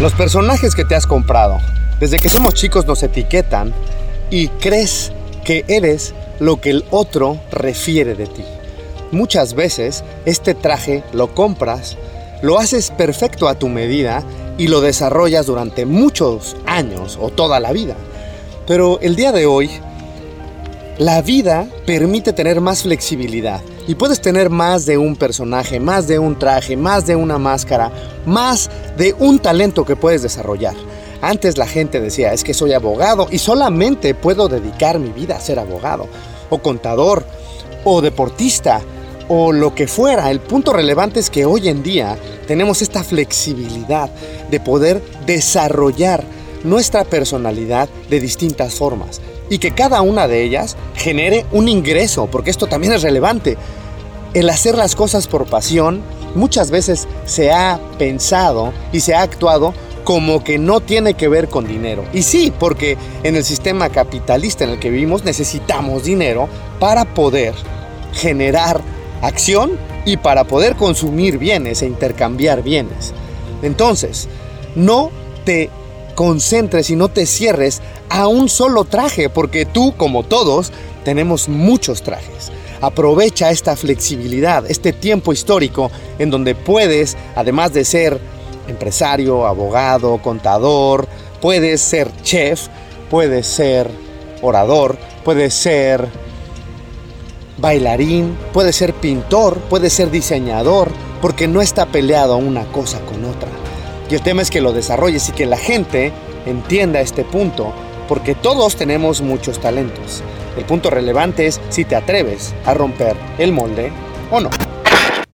Los personajes que te has comprado, desde que somos chicos nos etiquetan y crees que eres lo que el otro refiere de ti. Muchas veces este traje lo compras, lo haces perfecto a tu medida y lo desarrollas durante muchos años o toda la vida. Pero el día de hoy, la vida permite tener más flexibilidad y puedes tener más de un personaje, más de un traje, más de una máscara, más de un talento que puedes desarrollar. Antes la gente decía, es que soy abogado y solamente puedo dedicar mi vida a ser abogado, o contador, o deportista, o lo que fuera. El punto relevante es que hoy en día tenemos esta flexibilidad de poder desarrollar nuestra personalidad de distintas formas y que cada una de ellas genere un ingreso, porque esto también es relevante. El hacer las cosas por pasión muchas veces se ha pensado y se ha actuado como que no tiene que ver con dinero. Y sí, porque en el sistema capitalista en el que vivimos necesitamos dinero para poder generar acción y para poder consumir bienes e intercambiar bienes. Entonces, no te concentres y no te cierres a un solo traje, porque tú, como todos, tenemos muchos trajes. Aprovecha esta flexibilidad, este tiempo histórico en donde puedes, además de ser empresario, abogado, contador, puedes ser chef, puedes ser orador, puedes ser bailarín, puedes ser pintor, puedes ser diseñador, porque no está peleado una cosa con otra. Y el tema es que lo desarrolles y que la gente entienda este punto, porque todos tenemos muchos talentos. El punto relevante es si te atreves a romper el molde o no.